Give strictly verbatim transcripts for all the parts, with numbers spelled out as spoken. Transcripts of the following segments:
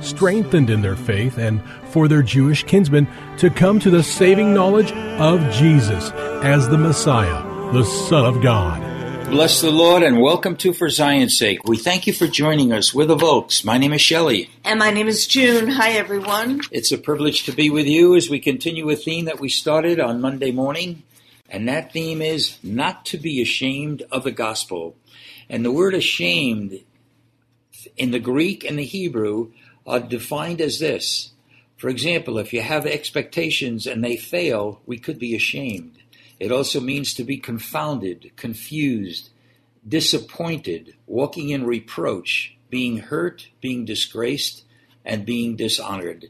strengthened in their faith and for their Jewish kinsmen to come to the saving knowledge of Jesus as the Messiah, the Son of God. Bless the Lord and welcome to For Zion's Sake. We thank you for joining us. We're the Volks. My name is Shelley. And my name is June. Hi, everyone. It's a privilege to be with you as we continue a theme that we started on Monday morning. And that theme is not to be ashamed of the gospel. And the word ashamed in the Greek and the Hebrew are defined as this. For example, if you have expectations and they fail, we could be ashamed. It also means to be confounded, confused, disappointed, walking in reproach, being hurt, being disgraced, and being dishonored.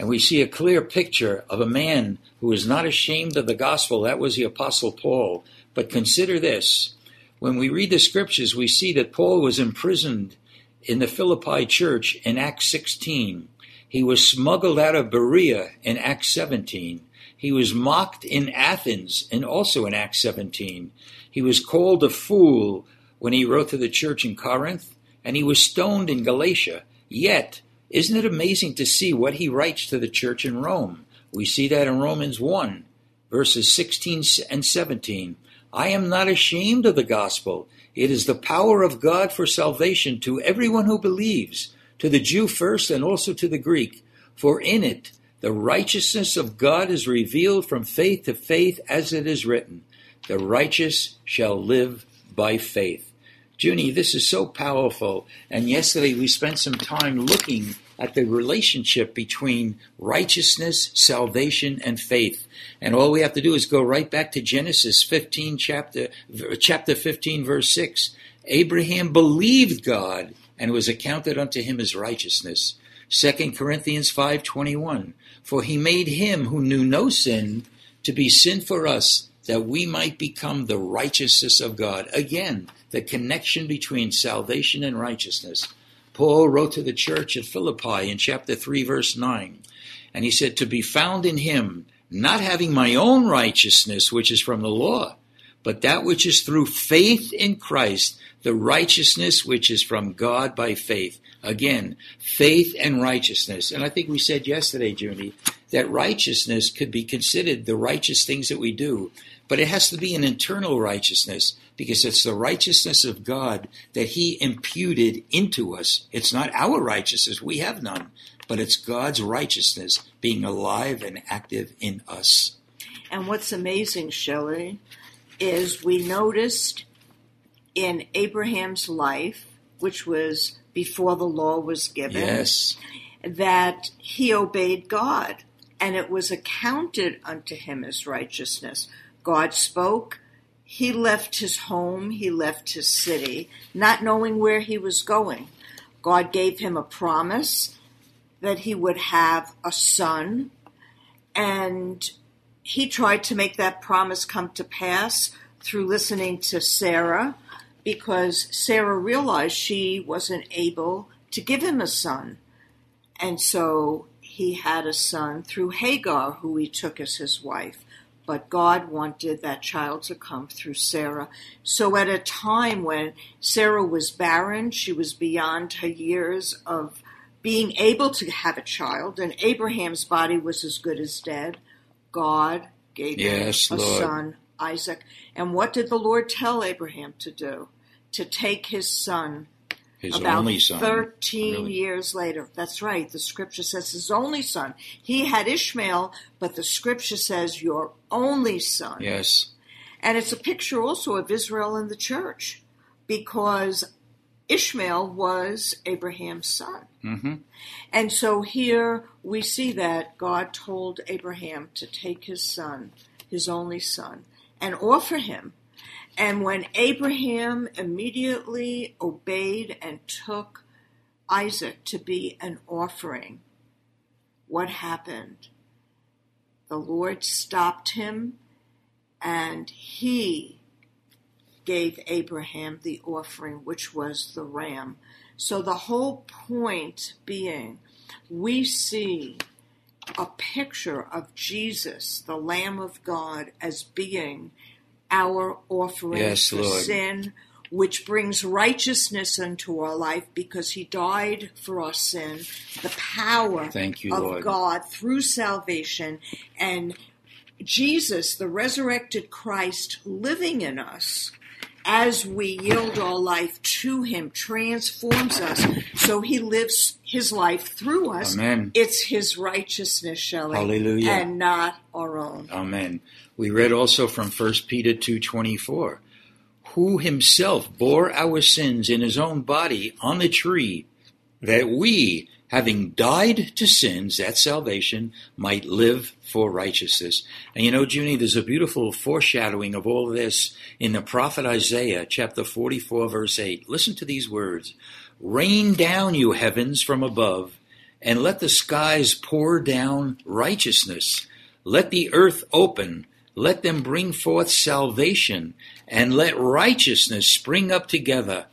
And we see a clear picture of a man who is not ashamed of the gospel. That was the Apostle Paul. But consider this. When we read the scriptures, we see that Paul was imprisoned in the Philippi church in Acts sixteen. He was smuggled out of Berea in Acts seventeen. He was mocked in Athens, and also in Acts seventeen. He was called a fool when he wrote to the church in Corinth, and he was stoned in Galatia. Yet, isn't it amazing to see what he writes to the church in Rome? We see that in Romans one, verses sixteen and seventeen. I am not ashamed of the gospel. It is the power of God for salvation to everyone who believes, to the Jew first and also to the Greek. For in it, the righteousness of God is revealed from faith to faith, as it is written, the righteous shall live by faith. Junie, this is so powerful. And yesterday we spent some time looking at the relationship between righteousness, salvation, and faith. And all we have to do is go right back to Genesis fifteen, chapter, chapter fifteen, verse six. Abraham believed God and was accounted unto him as righteousness. Second Corinthians five twenty-one, for he made him who knew no sin to be sin for us, that we might become the righteousness of God. Again, the connection between salvation and righteousness. Paul wrote to the church at Philippi in chapter three, verse nine, and he said, to be found in him, not having my own righteousness, which is from the law, but that which is through faith in Christ, the righteousness which is from God by faith. Again, faith and righteousness. And I think we said yesterday, Junie, that righteousness could be considered the righteous things that we do. But it has to be an internal righteousness, because it's the righteousness of God that he imputed into us. It's not our righteousness. We have none. But it's God's righteousness being alive and active in us. And what's amazing, Shelley, is we noticed in Abraham's life, which was before the law was given, yes, that he obeyed God, and it was accounted unto him as righteousness. God spoke. He left his home. He left his city, not knowing where he was going. God gave him a promise that he would have a son, and he tried to make that promise come to pass through listening to Sarah, because Sarah realized she wasn't able to give him a son. And so he had a son through Hagar, who he took as his wife. But God wanted that child to come through Sarah. So at a time when Sarah was barren, she was beyond her years of being able to have a child, and Abraham's body was as good as dead, God gave yes, him a Lord. son, Isaac. And what did the Lord tell Abraham to do? To take his son His about only son. thirteen really? years later. That's right. The scripture says his only son. He had Ishmael, but the scripture says your only son. Yes. And it's a picture also of Israel and the church, because Ishmael was Abraham's son. Mm-hmm. And so here we see that God told Abraham to take his son, his only son, and offer him. And when Abraham immediately obeyed and took Isaac to be an offering, what happened? The Lord stopped him, and he gave Abraham the offering, which was the ram. So the whole point being, we see a picture of Jesus, the Lamb of God, as being our offering yes, for Lord. sin, which brings righteousness into our life because he died for our sin, the power Thank you, of Lord. God through salvation, and Jesus, the resurrected Christ, living in us as we yield our life to him, transforms us so he lives his life through us. Amen. It's his righteousness, Shelley. Hallelujah. And not our own. Amen. We read also from First Peter two twenty-four, who himself bore our sins in his own body on the tree, that we, having died to sins, that salvation, might live for righteousness. And you know, Junie, there's a beautiful foreshadowing of all this in the prophet Isaiah, chapter forty-four, verse eight. Listen to these words. Rain down, you heavens, from above, and let the skies pour down righteousness. Let the earth open. Let them bring forth salvation, and let righteousness spring up together.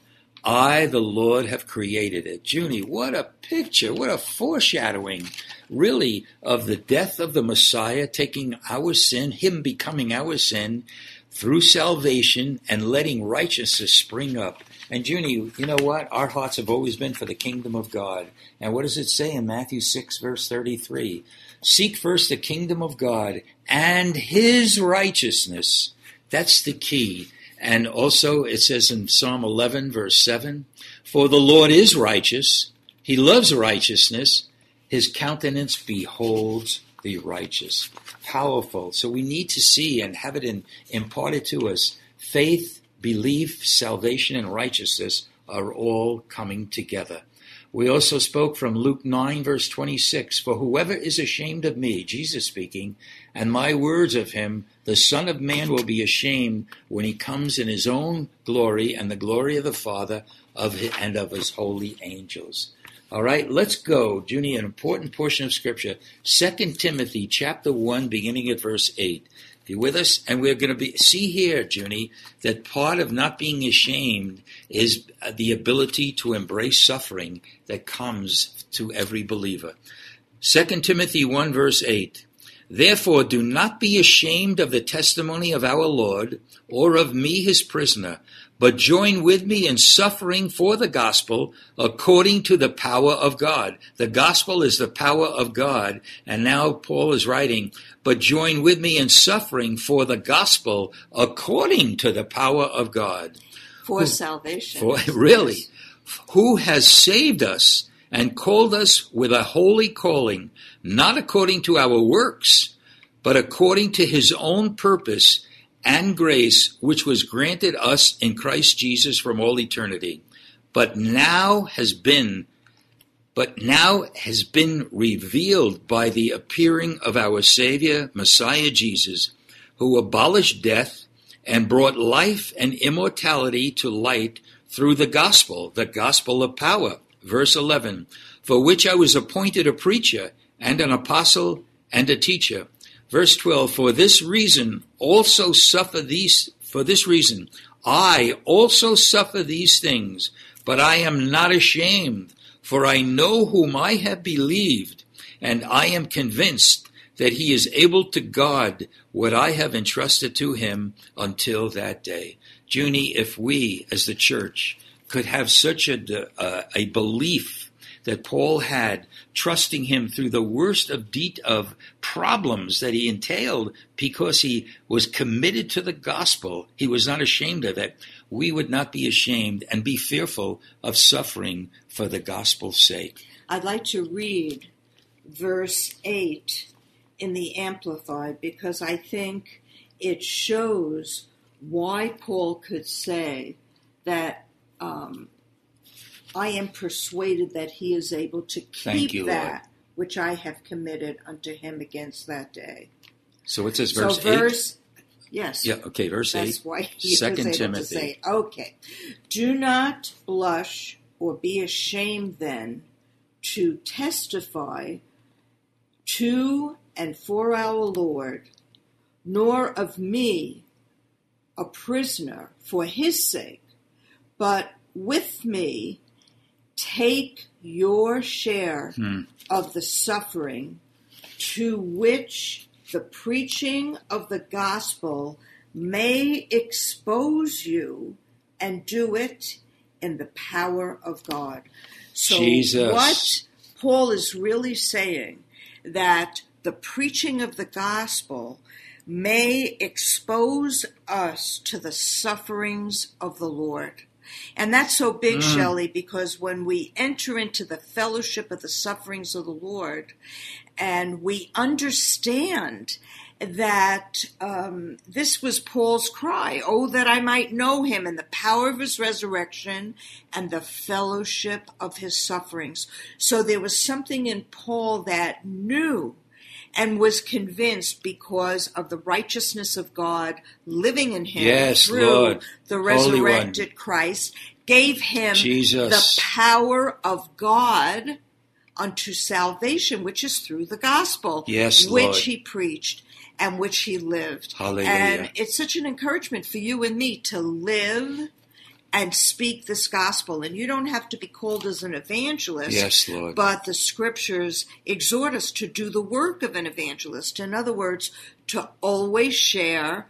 I, the Lord, have created it. Junie, what a picture, what a foreshadowing, really, of the death of the Messiah, taking our sin, him becoming our sin, through salvation, and letting righteousness spring up. And Junie, you know what? Our hearts have always been for the kingdom of God. And what does it say in Matthew six, verse thirty-three? Seek first the kingdom of God and his righteousness. That's the key. And also it says in Psalm eleven, verse seven, for the Lord is righteous, he loves righteousness, his countenance beholds the righteous. Powerful. So we need to see and have it in, imparted to us. Faith, belief, salvation, and righteousness are all coming together. We also spoke from Luke nine, verse twenty-six, for whoever is ashamed of me, Jesus speaking, and my words of him, the Son of Man will be ashamed when he comes in his own glory and the glory of the Father of his, and of his holy angels. All right, let's go. Junie, an important portion of Scripture, Second Timothy chapter one, beginning at verse eight. Be with us, and we're going to be see here, Junie, that part of not being ashamed is the ability to embrace suffering that comes to every believer. Second Timothy one, verse eight. Therefore, do not be ashamed of the testimony of our Lord or of me, his prisoner, but join with me in suffering for the gospel according to the power of God. The gospel is the power of God. And now Paul is writing, but join with me in suffering for the gospel according to the power of God. For who, salvation. For, really. Who has saved us and called us with a holy calling, not according to our works, but according to his own purpose and grace, which was granted us in Christ Jesus from all eternity, but now has been, but now has been revealed by the appearing of our Savior, Messiah Jesus, who abolished death and brought life and immortality to light through the gospel, the gospel of power. Verse eleven, for which I was appointed a preacher and an apostle and a teacher. Verse twelve, for this reason also suffer these, for this reason, I also suffer these things, but I am not ashamed, for I know whom I have believed, and I am convinced that he is able to guard what I have entrusted to him until that day. Junie, if we as the church could have such a, uh, a belief that Paul had, trusting him through the worst of de- of problems that he entailed because he was committed to the gospel. He was not ashamed of it. We would not be ashamed and be fearful of suffering for the gospel's sake. I'd like to read verse eight in the Amplified, because I think it shows why Paul could say that um, I am persuaded that he is able to keep you, that Lord, which I have committed unto him against that day. So it says verse so eight? Verse, yes. Yeah, okay, verse That's eight. That's why he Second was able Timothy. to say, okay, do not blush or be ashamed then to testify to and for our Lord, nor of me, a prisoner, for his sake, but with me take your share hmm. of the suffering to which the preaching of the gospel may expose you, and do it in the power of God. So Jesus. What Paul is really saying, that the preaching of the gospel may expose us to the sufferings of the Lord. And that's so big, mm. Shelley, because when we enter into the fellowship of the sufferings of the Lord, and we understand that um, this was Paul's cry, oh, that I might know him and the power of his resurrection and the fellowship of his sufferings. So there was something in Paul that knew and was convinced because of the righteousness of God living in him yes, through Lord. the resurrected Christ, gave him Jesus. the power of God unto salvation, which is through the gospel, yes, which Lord. he preached and which he lived. Hallelujah. And it's such an encouragement for you and me to live and speak this gospel. And you don't have to be called as an evangelist. Yes, Lord. But the scriptures exhort us to do the work of an evangelist. In other words, to always share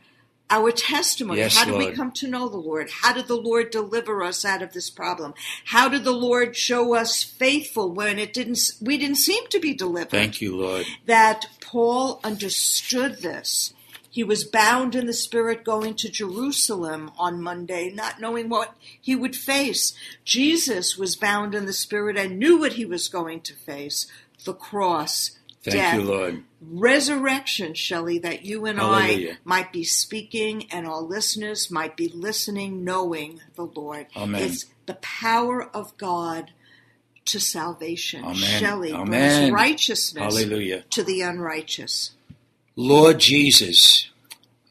our testimony. Yes, How did Lord. we come to know the Lord? How did the Lord deliver us out of this problem? How did the Lord show us faithful when it didn't? we didn't seem to be delivered? Thank you, Lord. That Paul understood this. He was bound in the Spirit going to Jerusalem on Monday, not knowing what he would face. Jesus was bound in the Spirit and knew what he was going to face, the cross, Thank death, you, Lord. resurrection, Shelley, that you and Hallelujah. I might be speaking and our listeners might be listening, knowing the Lord. Amen. It's the power of God to salvation. Amen. Shelley, Amen. brings righteousness Hallelujah. to the unrighteous. Lord Jesus,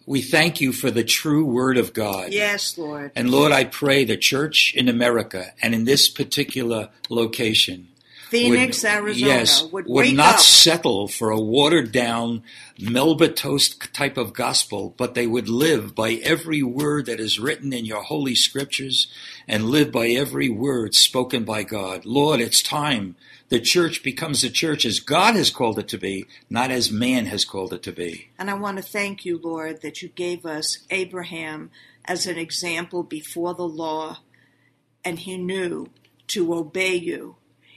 we thank you for the true word of God. Yes, Lord. And Lord, I pray the church in America and in this particular location, Phoenix, would, Arizona, yes, would, would not up. settle for a watered-down Melba toast type of gospel, but they would live by every word that is written in your holy scriptures and live by every word spoken by God. Lord, it's time the church becomes the church as God has called it to be, not as man has called it to be. And I want to thank you, Lord, that you gave us Abraham as an example before the law, and he knew to obey you.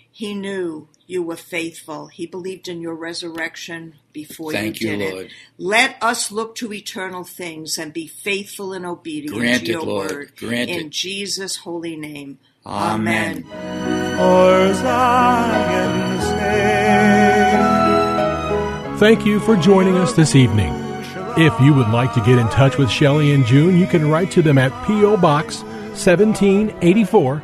He knew you were faithful. He believed in your resurrection before Thank you did you, Lord. it. Let us look to eternal things and be faithful and obedient Grant to your it, Lord. word. Grant in it. Jesus' holy name. Amen. Thank you for joining us this evening. If you would like to get in touch with Shelley and June, you can write to them at P O. Box seventeen eighty-four,